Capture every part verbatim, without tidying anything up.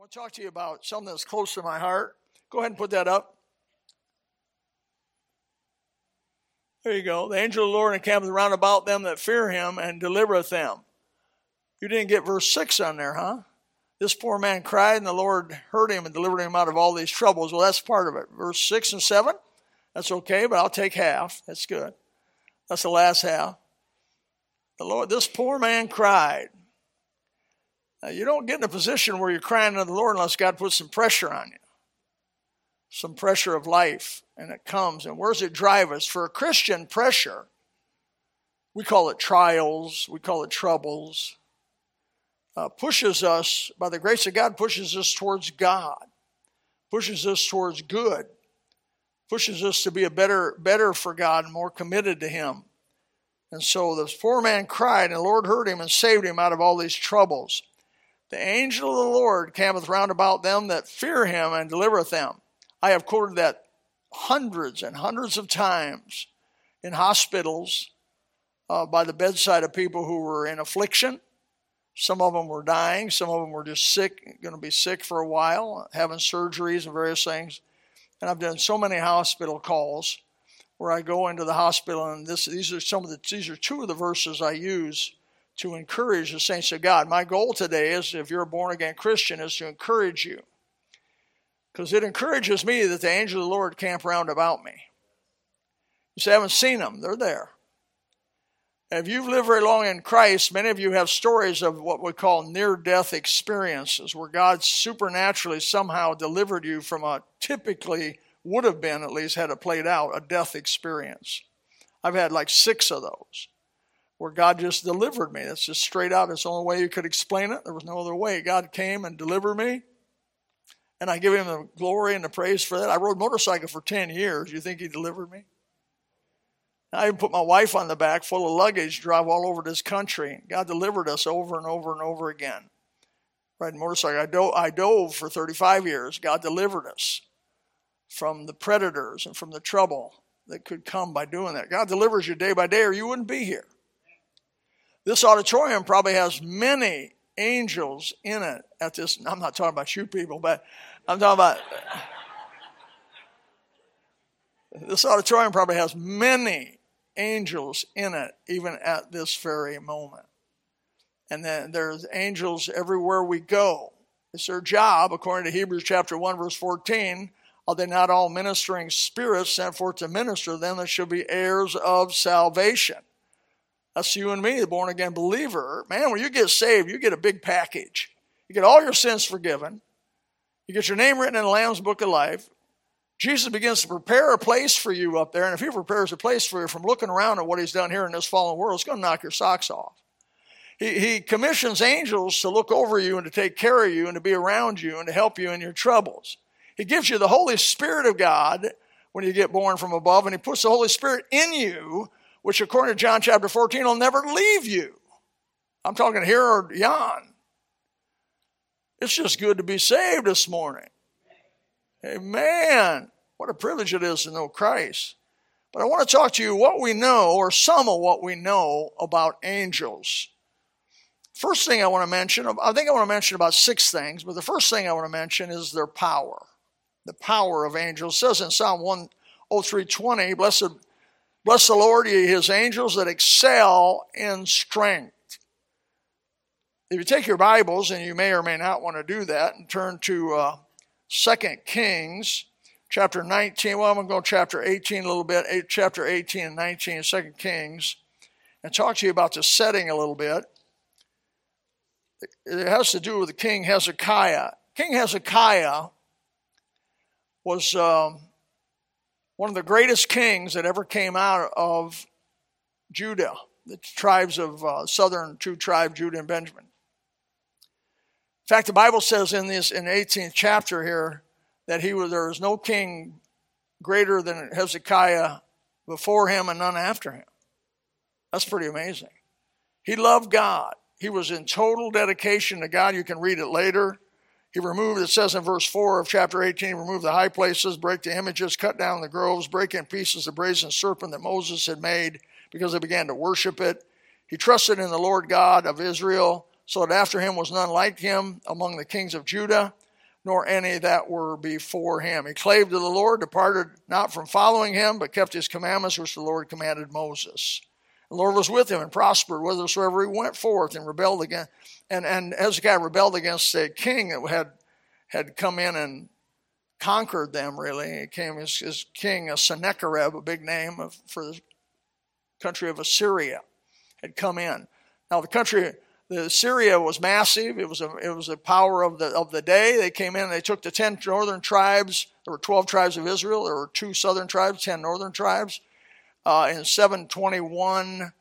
I want to talk to you about something that's close to my heart. Go ahead and put that up. There you go. The angel of the Lord encampeth round about them that fear him and delivereth them. You didn't get verse six on there, huh? This poor man cried, and the Lord heard him and delivered him out of all these troubles. Well, that's part of it. Verse six and seven, that's okay, but I'll take half. That's good. That's the last half. The Lord, this poor man cried. Now, you don't get in a position where you're crying to the Lord unless God puts some pressure on you. Some pressure of life, and it comes. And where does it drive us? For a Christian, pressure, we call it trials, we call it troubles, uh, pushes us, by the grace of God, pushes us towards God, pushes us towards good, pushes us to be a better, better for God, more committed to him. And so this poor man cried, and the Lord heard him and saved him out of all these troubles. The angel of the Lord campeth round about them that fear him and delivereth them. I have quoted that hundreds and hundreds of times in hospitals uh, by the bedside of people who were in affliction. Some of them were dying. Some of them were just sick, going to be sick for a while, having surgeries and various things. And I've done so many hospital calls where I go into the hospital, and this, these are some of the, these are two of the verses I use to encourage the saints of God. My goal today is, if you're a born-again Christian, is to encourage you. Because it encourages me that the angel of the Lord camp round about me. You say, I haven't seen them. They're there. And if you've lived very long in Christ, many of you have stories of what we call near-death experiences, where God supernaturally somehow delivered you from a typically, would have been at least had it played out, a death experience. I've had like six of those, where God just delivered me. That's just straight out. It's the only way you could explain it. There was no other way. God came and delivered me. And I give him the glory and the praise for that. I rode motorcycle for ten years. You think he delivered me? I even put my wife on the back, full of luggage, drive all over this country. God delivered us over and over and over again. Riding motorcycle, I dove, I dove for thirty-five years. God delivered us from the predators and from the trouble that could come by doing that. God delivers you day by day, or you wouldn't be here. This auditorium probably has many angels in it at this. I'm not talking about you people, but I'm talking about this auditorium probably has many angels in it, even at this very moment. And then there's angels everywhere we go. It's their job, according to Hebrews chapter one, verse fourteen, are they not all ministering spirits sent forth to minister them that shall be heirs of salvation? That's you and me, the born-again believer. Man, when you get saved, you get a big package. You get all your sins forgiven. You get your name written in the Lamb's Book of Life. Jesus begins to prepare a place for you up there, and if he prepares a place for you from looking around at what he's done here in this fallen world, it's going to knock your socks off. He, he commissions angels to look over you and to take care of you and to be around you and to help you in your troubles. He gives you the Holy Spirit of God when you get born from above, and he puts the Holy Spirit in you, which according to John chapter fourteen will never leave you. I'm talking here or yon. It's just good to be saved this morning. Amen. What a privilege it is to know Christ. But I want to talk to you what we know, or some of what we know about angels. First thing I want to mention, I think I want to mention about six things, but the first thing I want to mention is their power. The power of angels. It says in Psalm one oh three twenty, blessed Bless the Lord, ye his angels that excel in strength. If you take your Bibles, and you may or may not want to do that, and turn to uh, Second Kings chapter nineteen. Well, I'm going to go chapter eighteen a little bit, eight, chapter eighteen and nineteen in Second Kings, and talk to you about the setting a little bit. It has to do with the King Hezekiah. King Hezekiah was Um, one of the greatest kings that ever came out of Judah, the tribes of uh, southern two tribes, Judah and Benjamin. In fact, the Bible says in this in the eighteenth chapter here that he was there was no king greater than Hezekiah before him and none after him. That's pretty amazing. He loved God. He was in total dedication to God. You can read it later. He removed, it says in verse four of chapter eighteen, remove the high places, break the images, cut down the groves, break in pieces the brazen serpent that Moses had made, because they began to worship it. He trusted in the Lord God of Israel, so that after him was none like him among the kings of Judah. nor any that were before him. He clave to the Lord, departed not from following him, but kept his commandments which the Lord commanded Moses. The Lord was with him and prospered whithersoever he went forth, and rebelled again. And, and Hezekiah rebelled against a king that had, had come in and conquered them, really. He came as his king, a Sennacherib, a big name of, for the country of Assyria, had come in. Now the country... The Syria was massive. It was a it was a power of the of the day. They came in. They took the ten northern tribes. There were twelve tribes of Israel. There were two southern tribes, ten northern tribes. Uh, in seven twenty-one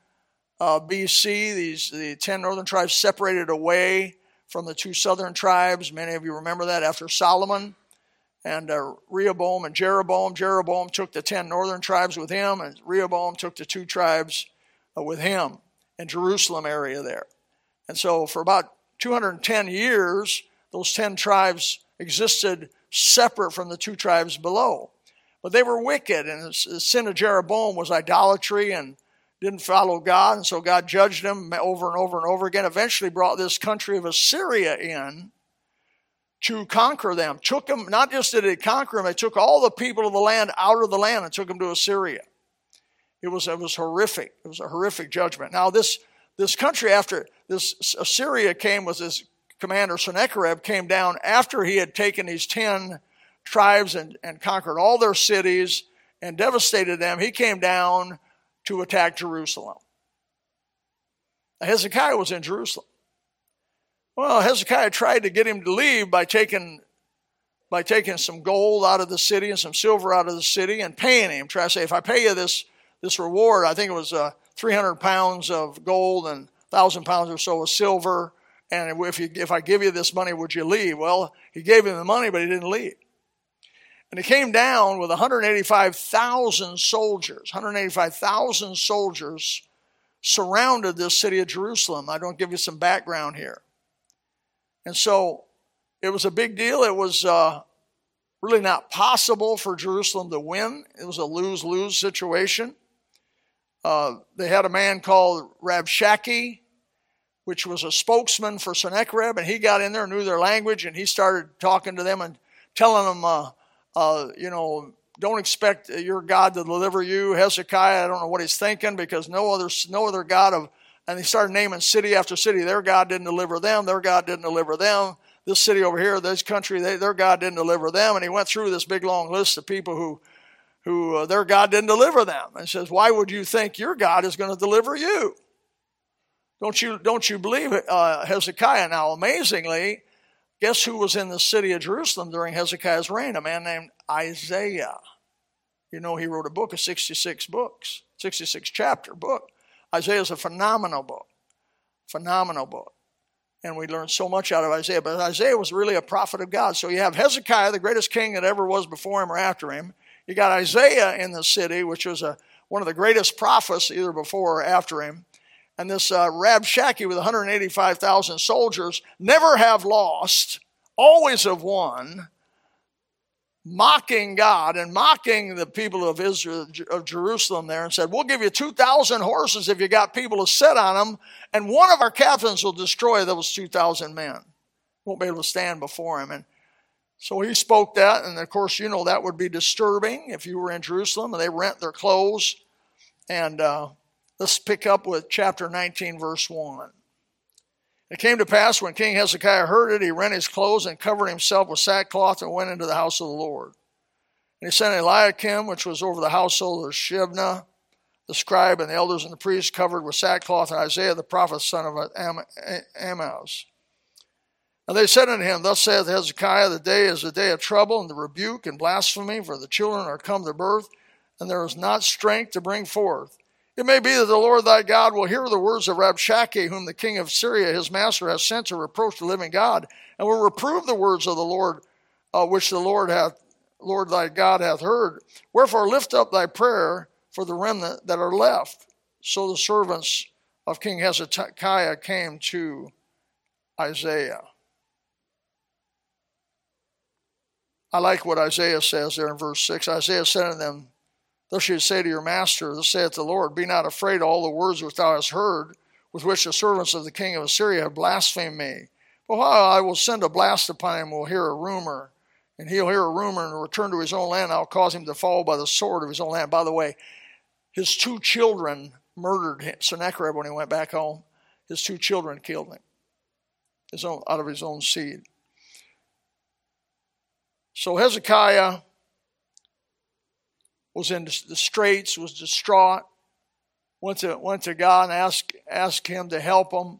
uh, B C, these the ten northern tribes separated away from the two southern tribes. Many of you remember that after Solomon and uh, Rehoboam and Jeroboam. Jeroboam took the ten northern tribes with him, and Rehoboam took the two tribes uh, with him in Jerusalem area there. And so for about two hundred ten years, those ten tribes existed separate from the two tribes below. But they were wicked, and the sin of Jeroboam was idolatry and didn't follow God. And so God judged them over and over and over again, eventually brought this country of Assyria in to conquer them. Took them, not just did it conquer them, they took all the people of the land out of the land and took them to Assyria. It was, it was horrific. It was a horrific judgment. Now this... This country, after this Assyria came with his commander Sennacherib, came down after he had taken these ten tribes and, and conquered all their cities and devastated them. He came down to attack Jerusalem. Now, Hezekiah was in Jerusalem. Well, Hezekiah tried to get him to leave by taking, by taking some gold out of the city and some silver out of the city and paying him. Try to say, if I pay you this, this reward, I think it was... Uh, three hundred pounds of gold and one thousand pounds or so of silver. And if you, if I give you this money, would you leave? Well, he gave him the money, but he didn't leave. And he came down with one hundred eighty-five thousand soldiers. one hundred eighty-five thousand soldiers surrounded this city of Jerusalem. I don't give you some background here. And so it was a big deal. It was uh, really not possible for Jerusalem to win. It was a lose-lose situation. Uh, they had a man called Rabshakeh, which was a spokesman for Sennacherib, and he got in there and knew their language, and he started talking to them and telling them, uh, uh, you know, don't expect your God to deliver you. Hezekiah, I don't know what he's thinking, because no other no other God of, and he started naming city after city. Their God didn't deliver them. Their God didn't deliver them. This city over here, this country, they, their God didn't deliver them. And he went through this big, long list of people who who uh, their God didn't deliver them. And says, why would you think your God is going to deliver you? Don't you, don't you believe uh, Hezekiah? Now, amazingly, guess who was in the city of Jerusalem during Hezekiah's reign? A man named Isaiah. You know, he wrote a book of sixty-six books, sixty-six chapter book. Isaiah is a phenomenal book, phenomenal book. And we learned so much out of Isaiah. But Isaiah was really a prophet of God. So you have Hezekiah, the greatest king that ever was before him or after him. You got Isaiah in the city, which was a, one of the greatest prophets either before or after him. And this uh, Rabshakeh with one hundred eighty-five thousand soldiers, never have lost, always have won, mocking God and mocking the people of Israel, of Jerusalem there, and said, we'll give you two thousand horses if you got people to sit on them, and one of our captains will destroy those two thousand men. Won't be able to stand before him. And so he spoke that, and of course, you know, that would be disturbing if you were in Jerusalem, and they rent their clothes. And uh, let's pick up with chapter nineteen, verse one. It came to pass when King Hezekiah heard it, he rent his clothes and covered himself with sackcloth and went into the house of the Lord. And he sent Eliakim, which was over the household of Shebna, the scribe, and the elders and the priests, covered with sackcloth, and Isaiah the prophet, son of Am- Amoz. And they said unto him, thus saith Hezekiah, the day is a day of trouble and the rebuke and blasphemy, for the children are come to birth, and there is not strength to bring forth. It may be that the Lord thy God will hear the words of Rabshakeh, whom the king of Syria, his master, has sent to reproach the living God, and will reprove the words of the Lord, uh, which the Lord hath, Lord thy God hath heard. Wherefore lift up thy prayer for the remnant that are left. So the servants of King Hezekiah came to Isaiah. I like what Isaiah says there in verse six. Isaiah said unto them, thus you say to your master, thus saith the Lord, be not afraid of all the words which thou hast heard, with which the servants of the king of Assyria have blasphemed me. For a while I will send a blast upon him, will hear a rumor, and he'll hear a rumor and return to his own land. I'll cause him to fall by the sword of his own land. By the way, his two children murdered him. Sennacherib, when he went back home, his two children killed him his own, out of his own seed. So Hezekiah was in the straits, was distraught, went to, went to God and asked, asked him to help him,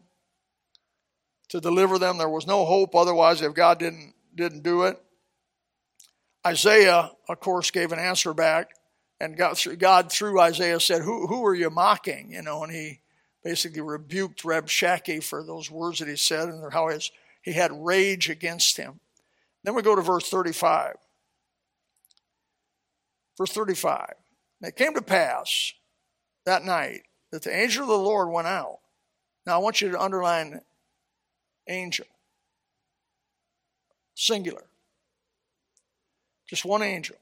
to deliver them. There was no hope otherwise if God didn't, didn't do it. Isaiah, of course, gave an answer back, and God through, God through Isaiah said, who, who are you mocking? You know, and he basically rebuked Rabshakeh for those words that he said and how his, he had rage against him. Then we go to verse thirty-five. Verse thirty-five. And it came to pass that night that the angel of the Lord went out. Now I want you to underline angel. Singular. Just one angel.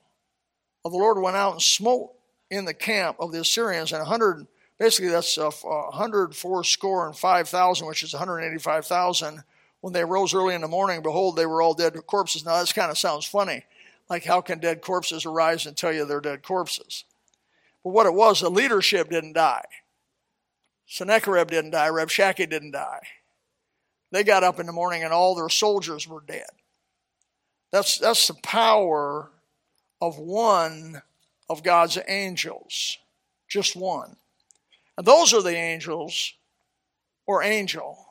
Of the Lord went out and smote in the camp of the Assyrians, and a hundred, basically that's a hundred fourscore and five thousand, which is one hundred eighty-five thousand. When they rose early in the morning, behold, they were all dead corpses. Now this kind of sounds funny. Like, how can dead corpses arise and tell you they're dead corpses? But what it was, the leadership didn't die. Sennacherib didn't die. Rabshakeh didn't die. They got up in the morning and all their soldiers were dead. That's, that's the power of one of God's angels. Just one. And those are the angels, or angel,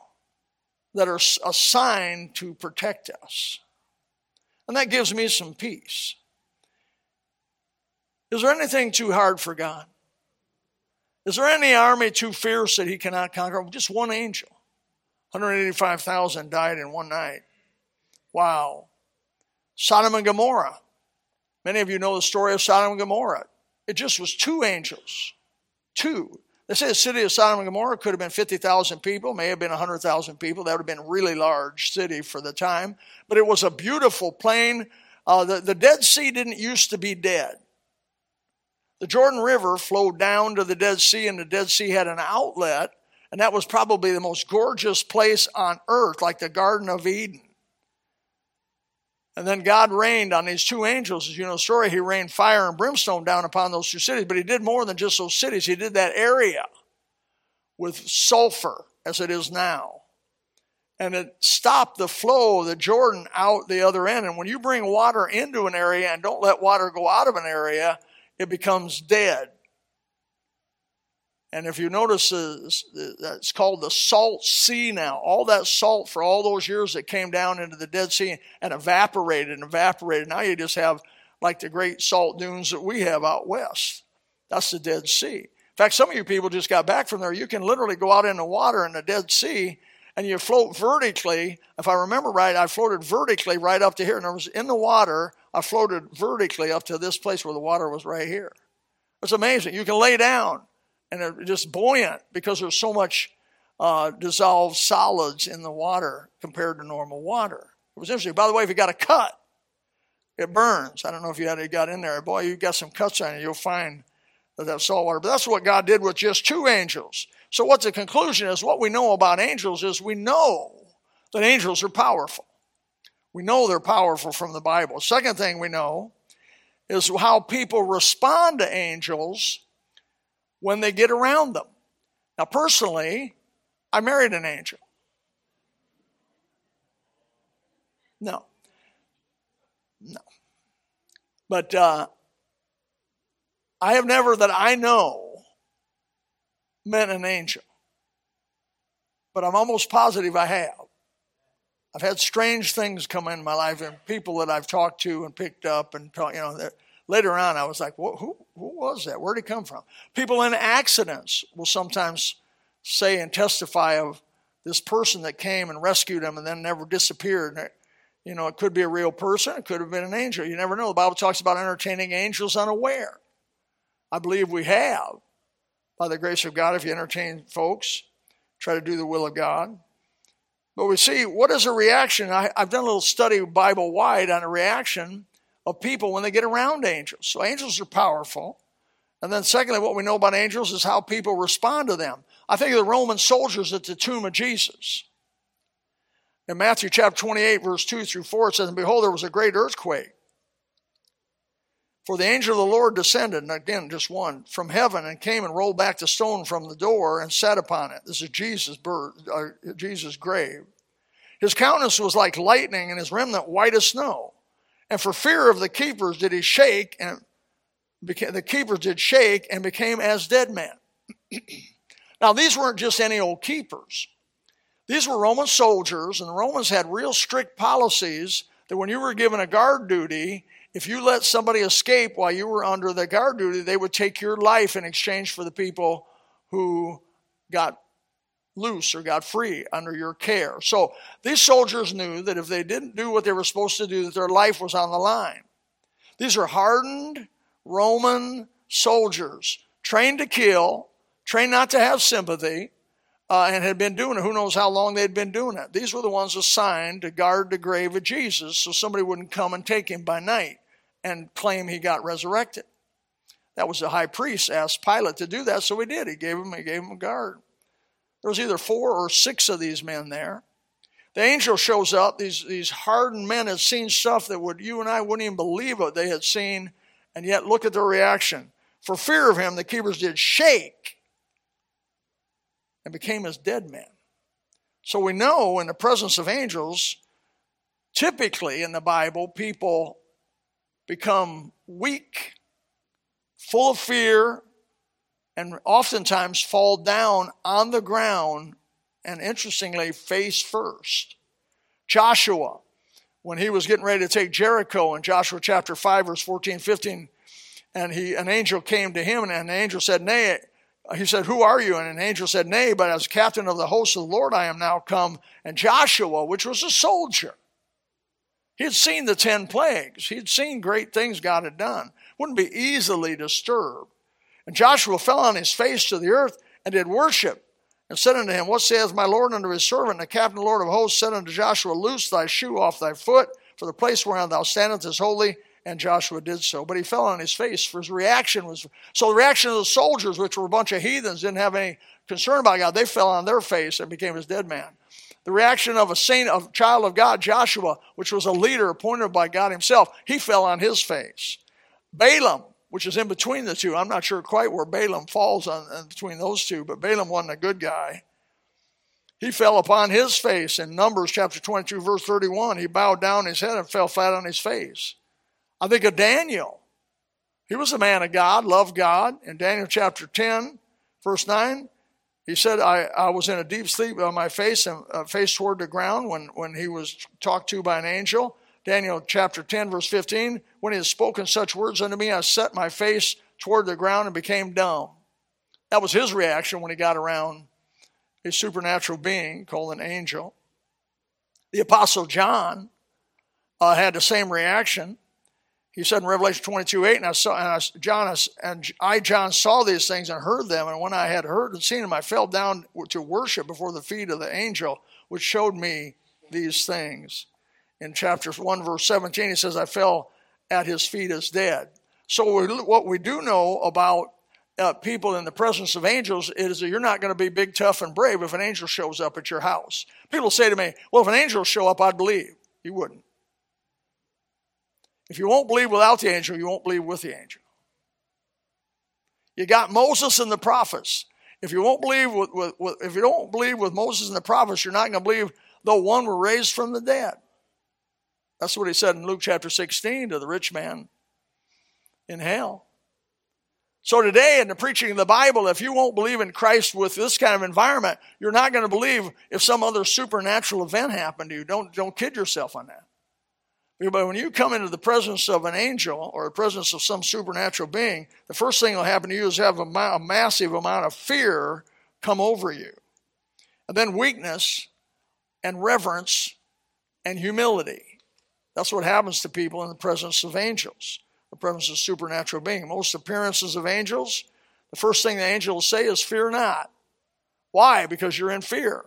that are assigned to protect us. And that gives me some peace. Is there anything too hard for God? Is there any army too fierce that he cannot conquer? Just one angel. one hundred eighty-five thousand died in one night. Wow. Sodom and Gomorrah. Many of you know the story of Sodom and Gomorrah. It just was two angels. Two. They say the city of Sodom and Gomorrah could have been fifty thousand people, may have been one hundred thousand people. That would have been a really large city for the time. But it was a beautiful plain. Uh, the, the Dead Sea didn't used to be dead. The Jordan River flowed down to the Dead Sea, and the Dead Sea had an outlet, and that was probably the most gorgeous place on earth, like the Garden of Eden. And then God rained on these two angels. As you know the story, he rained fire and brimstone down upon those two cities. But he did more than just those cities. He did that area with sulfur, as it is now. And it stopped the flow of the Jordan out the other end. And when you bring water into an area and don't let water go out of an area, it becomes dead. And if you notice, it's called the salt sea now. All that salt for all those years that came down into the Dead Sea and evaporated and evaporated. Now you just have like the great salt dunes that we have out west. That's the Dead Sea. In fact, some of you people just got back from there. You can literally go out in the water in the Dead Sea and you float vertically. If I remember right, I floated vertically right up to here. And I was in the water. I floated vertically up to this place where the water was right here. It's amazing. You can lay down. And they're just buoyant because there's so much uh, dissolved solids in the water compared to normal water. It was interesting. By the way, if you got a cut, it burns. I don't know if you had it got in there. Boy, you got some cuts on you. You'll find that that's salt water. But that's what God did with just two angels. So what the conclusion is, what we know about angels is we know that angels are powerful. We know they're powerful from the Bible. Second thing we know is how people respond to angels when they get around them. Now, personally, I married an angel. No. No. But uh, I have never, that I know, met an angel. But I'm almost positive I have. I've had strange things come in my life, and people that I've talked to and picked up and talk, you know, that. Later on, I was like, who, who was that? Where did he come from? People in accidents will sometimes say and testify of this person that came and rescued them and then never disappeared. And it, you know, it could be a real person. It could have been an angel. You never know. The Bible talks about entertaining angels unaware. I believe we have, by the grace of God, if you entertain folks, try to do the will of God. But we see, what is a reaction? I, I've done a little study Bible-wide on a reaction of people when they get around angels. So angels are powerful. And then secondly, what we know about angels is how people respond to them. I think of the Roman soldiers at the tomb of Jesus. In Matthew chapter twenty-eight, verse two through four, it says, "And behold, there was a great earthquake. For the angel of the Lord descended," and again, just one, "from heaven and came and rolled back the stone from the door and sat upon it." This is Jesus' birth, uh, Jesus' grave. "His countenance was like lightning and his remnant white as snow. And for fear of the keepers did he shake, and became, the keepers did shake and became as dead men." Now, these weren't just any old keepers. These were Roman soldiers, and the Romans had real strict policies that when you were given a guard duty, if you let somebody escape while you were under the guard duty, they would take your life in exchange for the people who got loose or got free under your care. So these soldiers knew that if they didn't do what they were supposed to do, that their life was on the line. These are hardened Roman soldiers, trained to kill, trained not to have sympathy, uh, and had been doing it. Who knows how long they'd been doing it. These were the ones assigned to guard the grave of Jesus so somebody wouldn't come and take him by night and claim he got resurrected. That was the high priest asked Pilate to do that, so he did. He gave him, he gave him a guard. There was either four or six of these men there. The angel shows up. These, these hardened men had seen stuff that would you and I wouldn't even believe what they had seen, and yet look at their reaction. For fear of him, the keepers did shake and became as dead men. So we know in the presence of angels, typically in the Bible, people become weak, full of fear, and oftentimes fall down on the ground, and interestingly, face first. Joshua, when he was getting ready to take Jericho in Joshua chapter five, verse fourteen, fifteen, and he, an angel came to him, and the angel said, "Nay," he said, "Who are you?" And an angel said, "Nay, but as captain of the host of the Lord I am now come." And Joshua, which was a soldier, he had seen the ten plagues. He had seen great things God had done. Wouldn't be easily disturbed. And Joshua fell on his face to the earth and did worship and said unto him, "What saith my Lord unto his servant?" And the captain, Lord of hosts, said unto Joshua, "Loose thy shoe off thy foot, for the place whereon thou standest is holy." And Joshua did so. But he fell on his face, for his reaction was... So the reaction of the soldiers, which were a bunch of heathens, didn't have any concern about God. They fell on their face and became his dead man. The reaction of a saint, of child of God, Joshua, which was a leader appointed by God himself, he fell on his face. Balaam, which is in between the two. I'm not sure quite where Balaam falls on, on between those two, but Balaam wasn't a good guy. He fell upon his face in Numbers chapter twenty-two, verse thirty-one. He bowed down his head and fell flat on his face. I think of Daniel. He was a man of God, loved God. In Daniel chapter ten, verse nine, he said, I, I was in a deep sleep on my face and uh, face toward the ground when, when he was talked to by an angel. Daniel chapter ten, verse fifteen, when he had spoken such words unto me, I set my face toward the ground and became dumb. That was his reaction when he got around a supernatural being called an angel. The apostle John uh, had the same reaction. He said in Revelation twenty-two, eight, and I saw, and I, John, and I, John, saw these things and heard them. And when I had heard and seen them, I fell down to worship before the feet of the angel, which showed me these things. In chapter one, verse seventeen, he says, I fell at his feet as dead. So we, what we do know about uh, people in the presence of angels is that you're not going to be big, tough, and brave if an angel shows up at your house. People say to me, well, if an angel show up, I'd believe. You wouldn't. If you won't believe without the angel, you won't believe with the angel. You got Moses and the prophets. If you won't believe with, with, with if you don't believe with Moses and the prophets, you're not going to believe though one were raised from the dead. That's what he said in Luke chapter sixteen to the rich man in hell. So today in the preaching of the Bible, if you won't believe in Christ with this kind of environment, you're not going to believe if some other supernatural event happened to you. Don't, don't kid yourself on that. But when you come into the presence of an angel or the presence of some supernatural being, the first thing that will happen to you is have a, a massive amount of fear come over you. And then weakness and reverence and humility. That's what happens to people in the presence of angels, the presence of supernatural being. Most appearances of angels, the first thing the angel will say is, fear not. Why? Because you're in fear.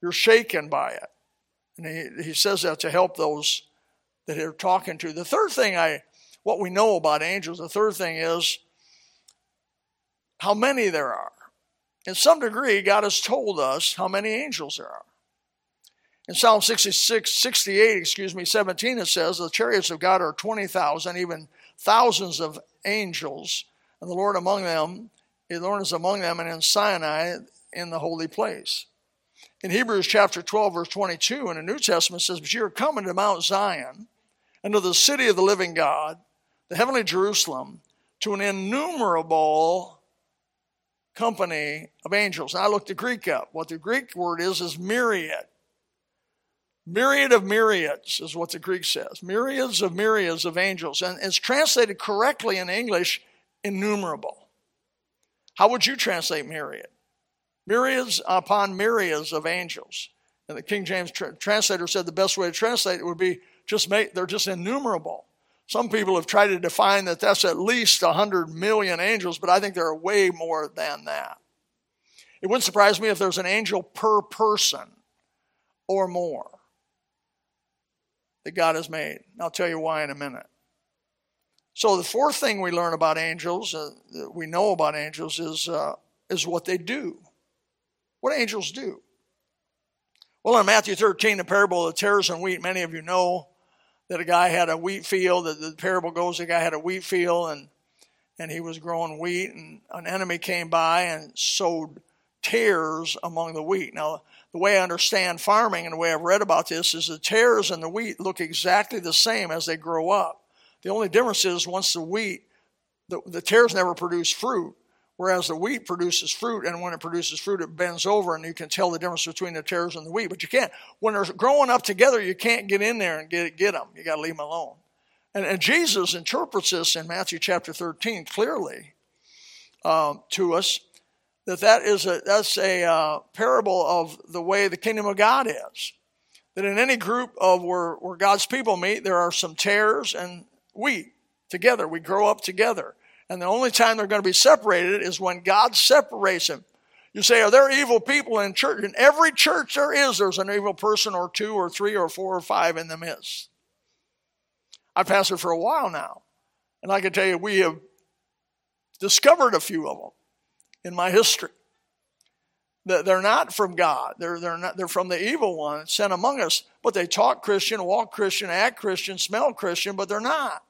You're shaken by it. And he, he says that to help those that they're talking to. The third thing, I, what we know about angels, the third thing is how many there are. In some degree, God has told us how many angels there are. In Psalm sixty-six, sixty-eight, excuse me, seventeen, it says, the chariots of God are twenty thousand, even thousands of angels, and the Lord among them, the Lord is among them, and in Sinai, in the holy place. In Hebrews chapter twelve, verse twenty-two, in the New Testament, it says, but you are coming to Mount Zion, and to the city of the living God, the heavenly Jerusalem, to an innumerable company of angels. And I looked the Greek up. What the Greek word is, is myriad. Myriad of myriads is what the Greek says. Myriads of myriads of angels. And it's translated correctly in English, innumerable. How would you translate myriad? Myriads upon myriads of angels. And the King James tr- translator said the best way to translate it would be just make, they're just innumerable. Some people have tried to define that that's at least one hundred million angels, but I think there are way more than that. It wouldn't surprise me if there's an angel per person or more that God has made. And I'll tell you why in a minute. So the fourth thing we learn about angels, uh, that we know about angels, is, uh, is what they do. What do angels do? Well, in Matthew thirteen, the parable of the tares and wheat, many of you know that a guy had a wheat field. The, the parable goes, the guy had a wheat field, and, and he was growing wheat, and an enemy came by and sowed tares among the wheat. Now, the way I understand farming and the way I've read about this is the tares and the wheat look exactly the same as they grow up. The only difference is once the wheat, the, the tares never produce fruit, whereas the wheat produces fruit, and when it produces fruit, it bends over, and you can tell the difference between the tares and the wheat. But you can't. When they're growing up together, you can't get in there and get, get them. You got to leave them alone. And, and Jesus interprets this in Matthew chapter thirteen clearly um, to us, that that is a, that's a uh, parable of the way the kingdom of God is. That in any group of where, where God's people meet, there are some tares and wheat together. We grow up together. And the only time they're going to be separated is when God separates them. You say, are there evil people in church? In every church there is, there's an evil person or two or three or four or five in the midst. I've pastored for a while now, and I can tell you we have discovered a few of them in my history. They're not from God. They're, they're, not, they're from the evil one sent among us, but they talk Christian, walk Christian, act Christian, smell Christian, but they're not.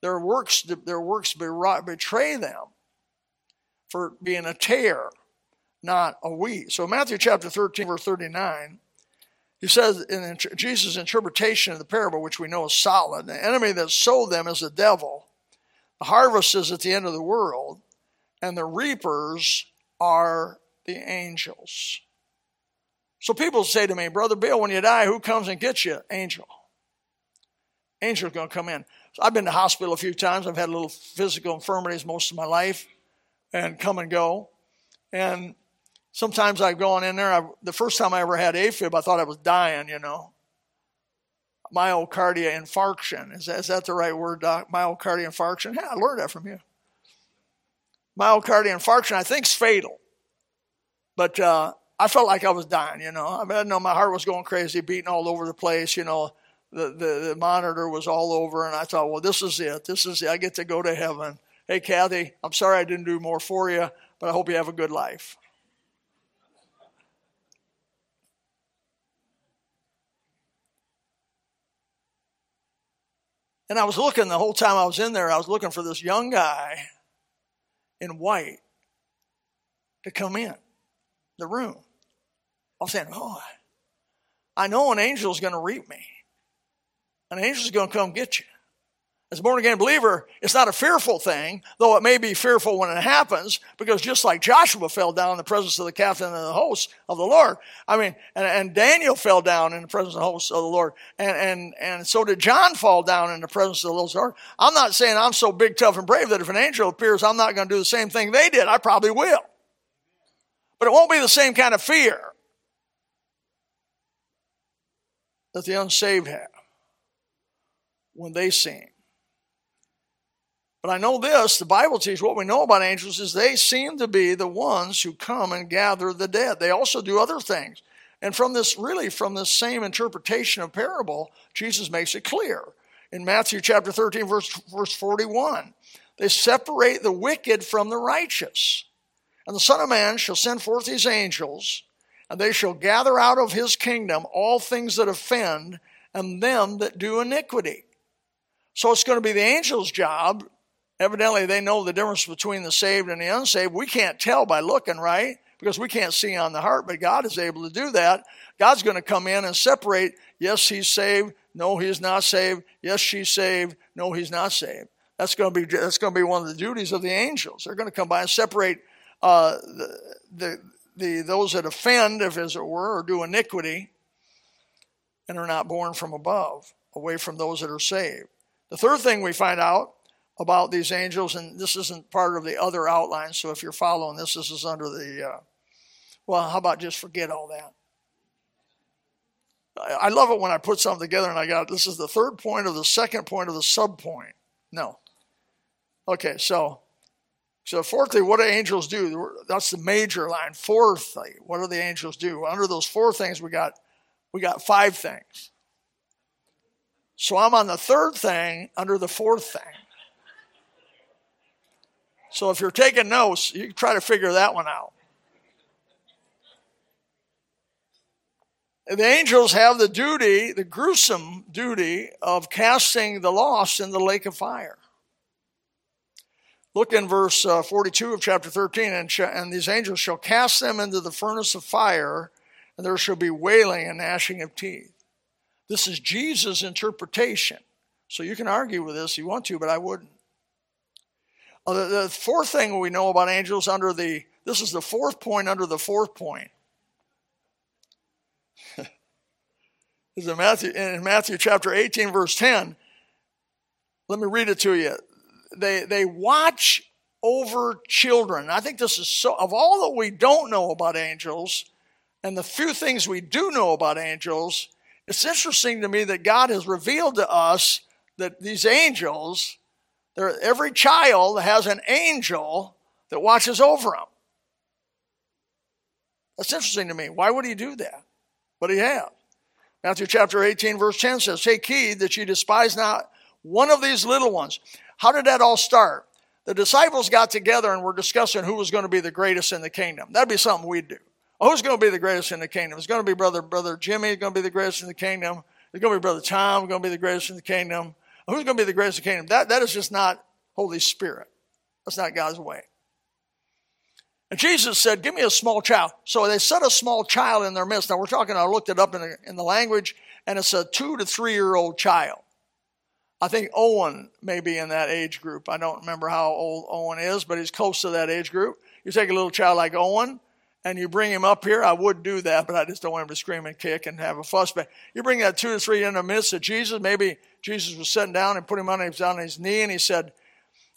Their works, their works betray them for being a tare, not a wheat. So Matthew chapter thirteen, verse thirty-nine, he says in Jesus' interpretation of the parable, which we know is solid, the enemy that sowed them is the devil. The harvest is at the end of the world, and the reapers are the angels. So people say to me, Brother Bill, when you die, who comes and gets you? Angel. Angel's going to come in. So I've been to the hospital a few times. I've had little physical infirmities most of my life and come and go. And sometimes I've gone in there. I, the first time I ever had AFib, I thought I was dying, you know. Myocardial infarction. Is that, is that the right word, Doc? Myocardial infarction? Yeah, I learned that from you. Myocardial infarction, I think, is fatal. But uh, I felt like I was dying, you know. I mean, I know my heart was going crazy, beating all over the place, you know. The, the the monitor was all over, and I thought, well, this is it. This is it. I get to go to heaven. Hey, Kathy, I'm sorry I didn't do more for you, but I hope you have a good life. And I was looking the whole time I was in there, I was looking for this young guy in white to come in the room. I was saying, oh, I know an angel's going to reap me. An angel's going to come get you. As a born-again believer, it's not a fearful thing, though it may be fearful when it happens, because just like Joshua fell down in the presence of the captain of the host of the Lord, I mean, and, and Daniel fell down in the presence of the host of the Lord, and, and, and so did John fall down in the presence of the Lord. I'm not saying I'm so big, tough, and brave that if an angel appears, I'm not going to do the same thing they did. I probably will. But it won't be the same kind of fear that the unsaved have when they sing. But I know this, the Bible teaches what we know about angels is they seem to be the ones who come and gather the dead. They also do other things. And from this, really from this same interpretation of parable, Jesus makes it clear. In Matthew chapter thirteen, verse, verse forty-one, they separate the wicked from the righteous. And the Son of Man shall send forth his angels, And they shall gather out of his kingdom all things that offend and them that do iniquity. So it's going to be the angel's job. Evidently, they know the difference between the saved and the unsaved. We can't tell by looking, right? Because we can't see on the heart, but God is able to do that. God's going to come in and separate. Yes, he's saved. No, he's not saved. Yes, she's saved. No, he's not saved. That's going to be that's going to be one of the duties of the angels. They're going to come by and separate uh, the, the the those that offend, if as it were, or do iniquity, and are not born from above, away from those that are saved. The third thing we find out about these angels, and this isn't part of the other outline, so if you're following this, this is under the, uh, well, how about just forget all that? I love it when I put something together and I got, this is the third point of the second point of the sub-point. No. Okay, so, so fourthly, what do angels do? That's the major line. Fourthly, what do the angels do? Under those four things, we got we got five things. So I'm on the third thing under the fourth thing. So if you're taking notes, you can try to figure that one out. The angels have the duty, the gruesome duty, of casting the lost in the lake of fire. Look in verse uh, forty-two of chapter thirteen, and, sh- and these angels shall cast them into the furnace of fire, and there shall be wailing and gnashing of teeth. This is Jesus' interpretation. So you can argue with this if you want to, but I wouldn't. Uh, the, the fourth thing we know about angels under the, this is the fourth point under the fourth point. Is in Matthew, in Matthew chapter eighteen, verse ten. Let me read it to you. They they watch over children. I think this is so, of all that we don't know about angels, and the few things we do know about angels, it's interesting to me that God has revealed to us that these angels, every child has an angel that watches over them. That's interesting to me. Why would he do that? But he has. Matthew chapter eighteen, verse ten says, take heed that you despise not one of these little ones. How did that all start? The disciples got together and were discussing who was going to be the greatest in the kingdom. That'd be something we'd do. Oh, who's going to be the greatest in the kingdom? It's going to be brother, brother Jimmy. It's going to be the greatest in the kingdom. It's going to be brother Tom. It's going to be the greatest in the kingdom. Oh, who's going to be the greatest in the kingdom? That, that is just not Holy Spirit. That's not God's way. And Jesus said, give me a small child. So they set a small child in their midst. Now we're talking, I looked it up in the, in the language, and it's a two to three-year-old child. I think Owen may be in that age group. I don't remember how old Owen is, but he's close to that age group. You take a little child like Owen, and you bring him up here. I would do that, but I just don't want him to scream and kick and have a fuss. But you bring that two to three in the midst of Jesus. Maybe Jesus was sitting down and put him on his, on his knee, and he said,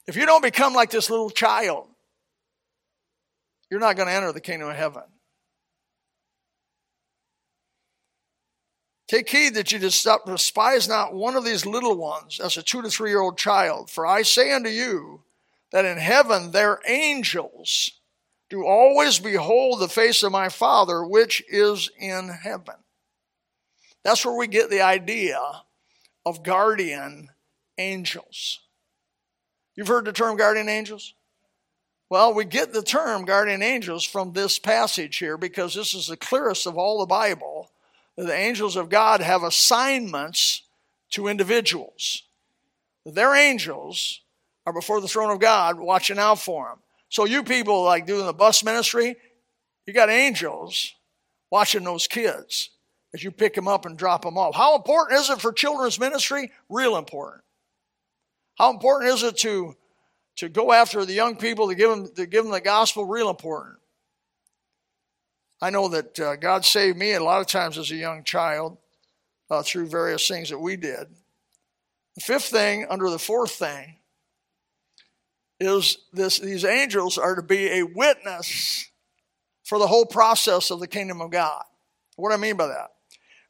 if you don't become like this little child, you're not going to enter the kingdom of heaven. Take heed that you despise not one of these little ones as a two to three-year-old child. For I say unto you that in heaven their angels do always behold the face of my Father which is in heaven. That's where we get the idea of guardian angels. You've heard the term guardian angels? Well, we get the term guardian angels from this passage here, because this is the clearest of all the Bible that the angels of God have assignments to individuals. Their angels are before the throne of God watching out for them. So you people like doing the bus ministry, you got angels watching those kids as you pick them up and drop them off. How important is it for children's ministry? Real important. How important is it to To go after the young people, to give them, to give them the gospel? Real important. I know that uh, God saved me a lot of times as a young child uh, through various things that we did. The fifth thing, under the fourth thing, is this: these angels are to be a witness for the whole process of the kingdom of God. What do I mean by that?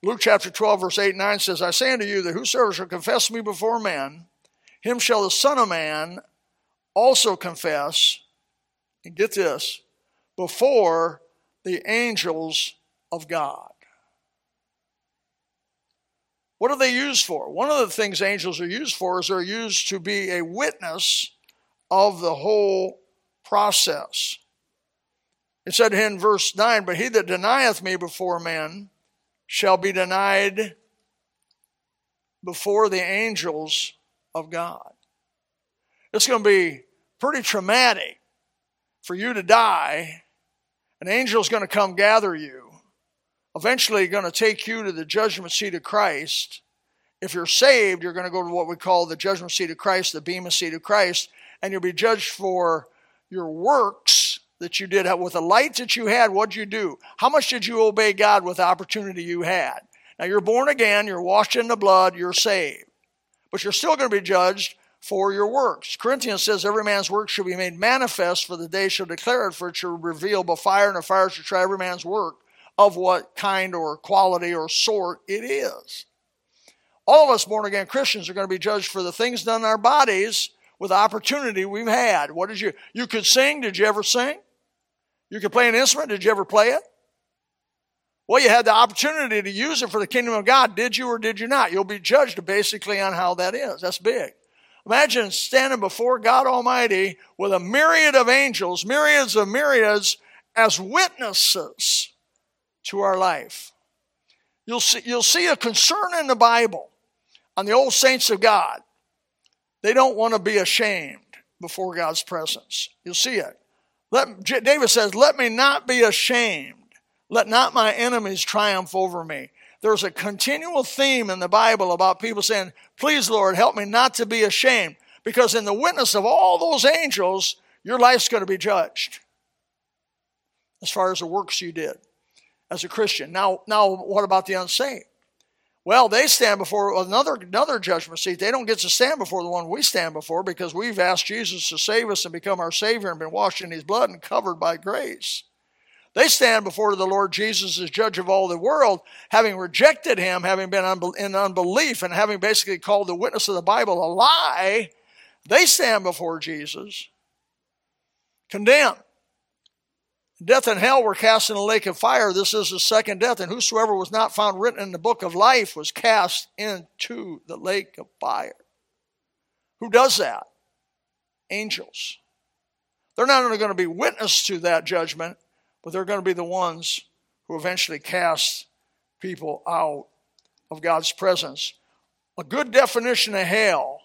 Luke chapter twelve, verse eight and nine says, I say unto you that whosoever shall confess me before men, him shall the Son of Man also confess, and get this, before the angels of God. What are they used for? One of the things angels are used for is they're used to be a witness of the whole process. It said in verse nine, but he that denieth me before men shall be denied before the angels of God. It's going to be pretty traumatic for you to die. An angel's going to come gather you. Eventually going to take you to the judgment seat of Christ. If you're saved, you're going to go to what we call the judgment seat of Christ, the bema seat of Christ, and you'll be judged for your works that you did. With the light that you had, what did you do? How much did you obey God with the opportunity you had? Now, you're born again, you're washed in the blood, you're saved. But you're still going to be judged for your works. Corinthians says, every man's work shall be made manifest, for the day shall declare it, for it shall reveal by fire, and the fire shall try every man's work, of what kind or quality or sort it is. All of us born-again Christians are going to be judged for the things done in our bodies with the opportunity we've had. What did you, you could sing, did you ever sing? You could play an instrument, did you ever play it? Well, you had the opportunity to use it for the kingdom of God, did you or did you not? You'll be judged basically on how that is. That's big. Imagine standing before God Almighty with a myriad of angels, myriads of myriads, as witnesses to our life. You'll see, you'll see a concern in the Bible on the old saints of God. They don't want to be ashamed before God's presence. You'll see it. Let, David says, let me not be ashamed. Let not my enemies triumph over me. There's a continual theme in the Bible about people saying, please, Lord, help me not to be ashamed. Because in the witness of all those angels, your life's going to be judged as far as the works you did as a Christian. Now, now, what about the unsaved? Well, they stand before another, another judgment seat. They don't get to stand before the one we stand before because we've asked Jesus to save us and become our Savior and been washed in His blood and covered by grace. They stand before the Lord Jesus as judge of all the world, having rejected Him, having been in unbelief, and having basically called the witness of the Bible a lie. They stand before Jesus, condemned. Death and hell were cast in a lake of fire. This is the second death. And whosoever was not found written in the book of life was cast into the lake of fire. Who does that? Angels. They're not only going to be witness to that judgment, but they're going to be the ones who eventually cast people out of God's presence. A good definition of hell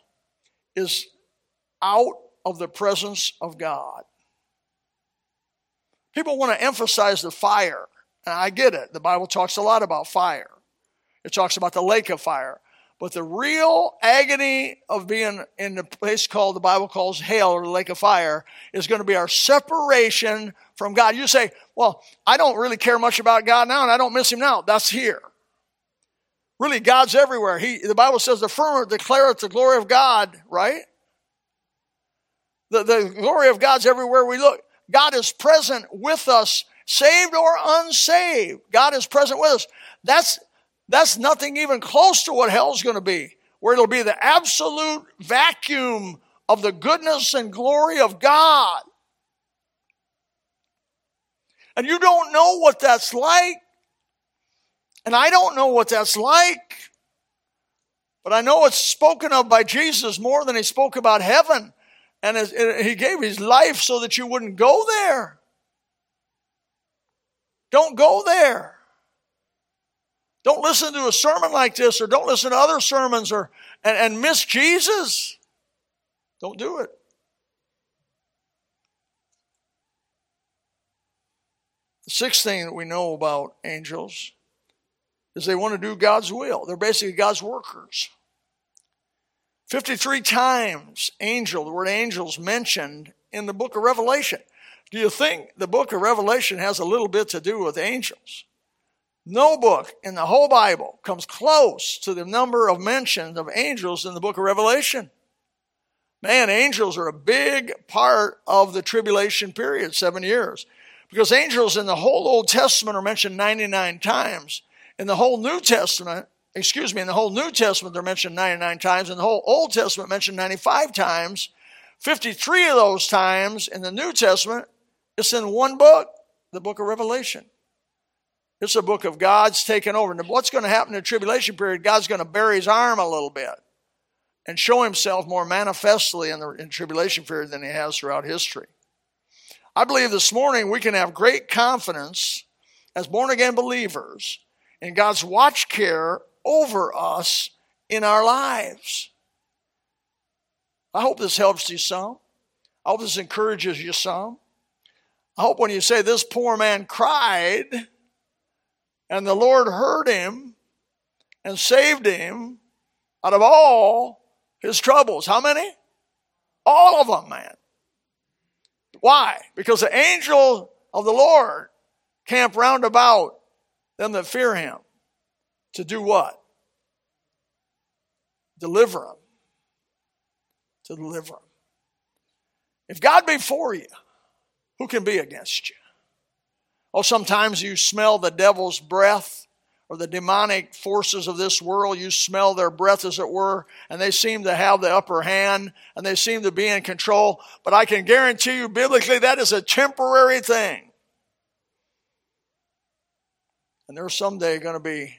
is out of the presence of God. People want to emphasize the fire, and I get it. The Bible talks a lot about fire. It talks about the lake of fire. But the real agony of being in the place called, the Bible calls hell or the lake of fire, is going to be our separation from God. You say, well, I don't really care much about God now, and I don't miss Him now. That's here. Really, God's everywhere. He, the Bible says, the firmament declareth the glory of God, right? The, the glory of God's everywhere we look. God is present with us, saved or unsaved. God is present with us. That's, that's nothing even close to what hell's going to be, where it'll be the absolute vacuum of the goodness and glory of God. And you don't know what that's like. And I don't know what that's like. But I know it's spoken of by Jesus more than He spoke about heaven. And He gave His life so that you wouldn't go there. Don't go there. Don't listen to a sermon like this, or don't listen to other sermons, or and, and miss Jesus. Don't do it. The sixth thing that we know about angels is they want to do God's will. They're basically God's workers. fifty-three times angel, the word angels mentioned in the book of Revelation. Do you think the book of Revelation has a little bit to do with angels? No book in the whole Bible comes close to the number of mentions of angels in the book of Revelation. Man, angels are a big part of the tribulation period, seven years. Because angels in the whole Old Testament are mentioned ninety-nine times. In the whole New Testament, Excuse me, in the whole New Testament, they're mentioned ninety-nine times. In the whole Old Testament, mentioned ninety-five times. fifty-three of those times in the New Testament, it's in one book, the book of Revelation. It's a book of God's taking over. And what's going to happen in the tribulation period, God's going to bury His arm a little bit and show Himself more manifestly in the in tribulation period than He has throughout history. I believe this morning we can have great confidence as born-again believers in God's watch care over us in our lives. I hope this helps you some. I hope this encourages you some. I hope when you say, this poor man cried, and the Lord heard him and saved him out of all his troubles. How many? All of them, man. Why? Because the angel of the Lord camp round about them that fear him to do what? Deliver them. To deliver them. If God be for you, who can be against you? Oh, sometimes you smell the devil's breath or the demonic forces of this world. You smell their breath, as it were, and they seem to have the upper hand, and they seem to be in control. But I can guarantee you, biblically, that is a temporary thing. And they're someday going to be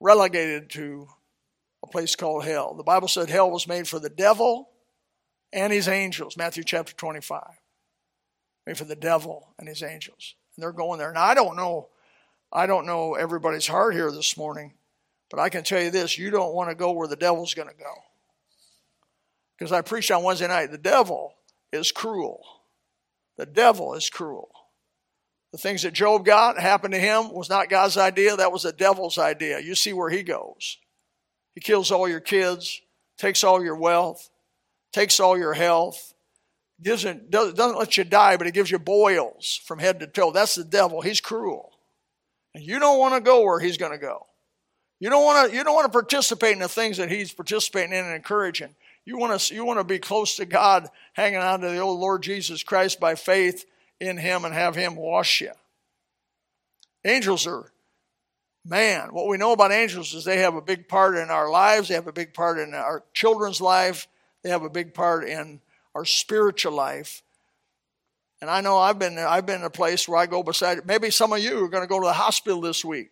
relegated to a place called hell. The Bible said hell was made for the devil and his angels, Matthew chapter twenty-five. Made for the devil and his angels. And they're going there. Now, I don't know I don't know everybody's heart here this morning, but I can tell you this, you don't want to go where the devil's going to go. Because I preached on Wednesday night, the devil is cruel. The devil is cruel. The things that Job got happened to him was not God's idea, that was the devil's idea. You see where he goes. He kills all your kids, takes all your wealth, takes all your health, doesn't, doesn't let you die, but he gives you boils from head to toe. That's the devil. He's cruel. And you don't want to go where he's going to go. You don't want to, you don't want to participate in the things that he's participating in and encouraging. You want to, you want to be close to God, hanging on to the old Lord Jesus Christ by faith in him and have him wash you. Angels are, man, what we know about angels is they have a big part in our lives. They have a big part in our children's life. They have a big part in our spiritual life. And I know I've been I've been in a place where I go beside it. Maybe some of you are going to go to the hospital this week.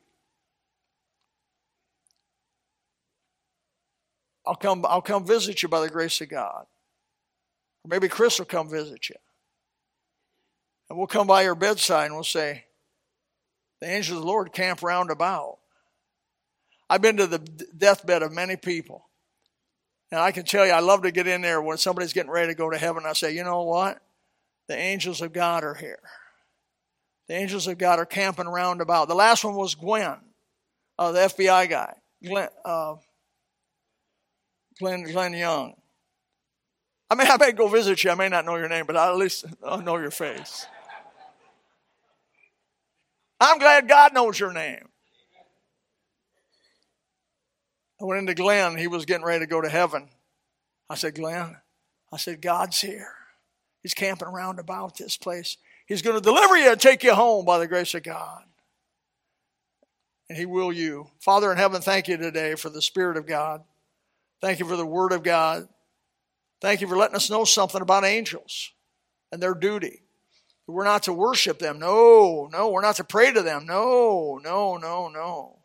I'll come, I'll come visit you by the grace of God. Or maybe Chris will come visit you. And we'll come by your bedside and we'll say, the angels of the Lord camp round about. I've been to the deathbed of many people. And I can tell you, I love to get in there when somebody's getting ready to go to heaven. I say, you know what? The angels of God are here. The angels of God are camping round about. The last one was Glenn, uh, the F B I guy, Glenn, uh, Glenn, Glenn Young. I mean, I may go visit you. I may not know your name, but I at least I'll know your face. I'm glad God knows your name. I went into Glenn. He was getting ready to go to heaven. I said, Glenn, I said, God's here. He's camping round about this place. He's going to deliver you and take you home by the grace of God. And he will you. Father in heaven, thank you today for the Spirit of God. Thank you for the Word of God. Thank you for letting us know something about angels and their duty. We're not to worship them. No, no. We're not to pray to them. No, no, no, no.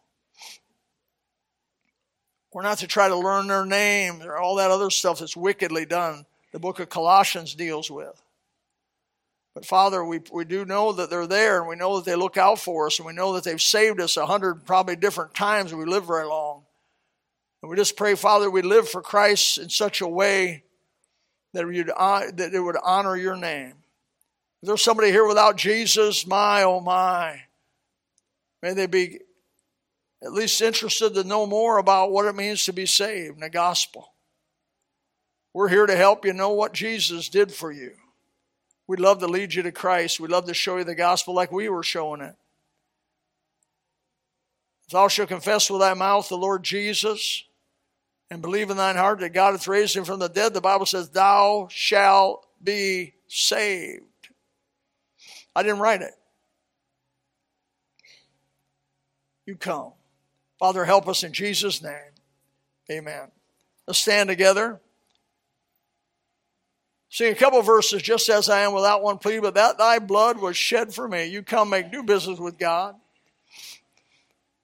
We're not to try to learn their name or all that other stuff that's wickedly done. The book of Colossians deals with. But Father, we, we do know that they're there, and we know that they look out for us, and we know that they've saved us a hundred probably different times. We live very long. And we just pray, Father, we live for Christ in such a way that, you'd, uh, that it would honor your name. If there's somebody here without Jesus, my, oh my, may they be at least interested to know more about what it means to be saved in the gospel. We're here to help you know what Jesus did for you. We'd love to lead you to Christ. We'd love to show you the gospel like we were showing it. If thou shalt confess with thy mouth the Lord Jesus and believe in thine heart that God hath raised him from the dead, the Bible says, thou shalt be saved. I didn't write it. You come. Father, help us in Jesus' name. Amen. Let's stand together. Sing a couple of verses, just as I am without one plea, but that thy blood was shed for me. You come make new business with God.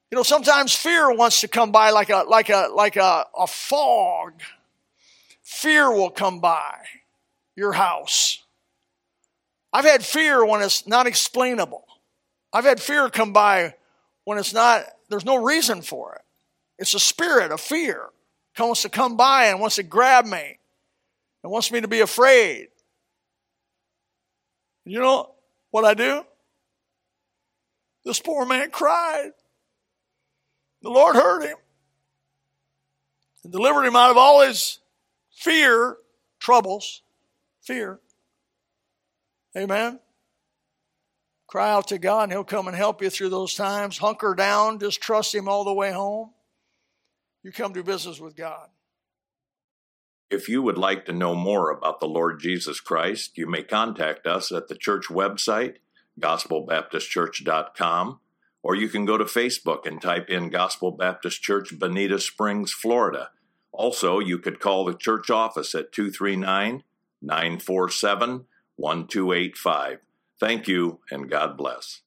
You know, sometimes fear wants to come by like a like a like a, a fog. Fear will come by your house. I've had fear when it's not explainable. I've had fear come by when it's not, there's no reason for it. It's a spirit of fear. It wants to come by and wants to grab me. It wants me to be afraid. You know what I do? This poor man cried. The Lord heard him and delivered him out of all his fear, troubles, fear. Amen. Cry out to God and he'll come and help you through those times. Hunker down, just trust him all the way home. You come to business with God. If you would like to know more about the Lord Jesus Christ, you may contact us at the church website, gospel baptist church dot com, or you can go to Facebook and type in Gospel Baptist Church, Bonita Springs, Florida. Also, you could call the church office at two three nine, nine four seven, one two eight five. Thank you, and God bless.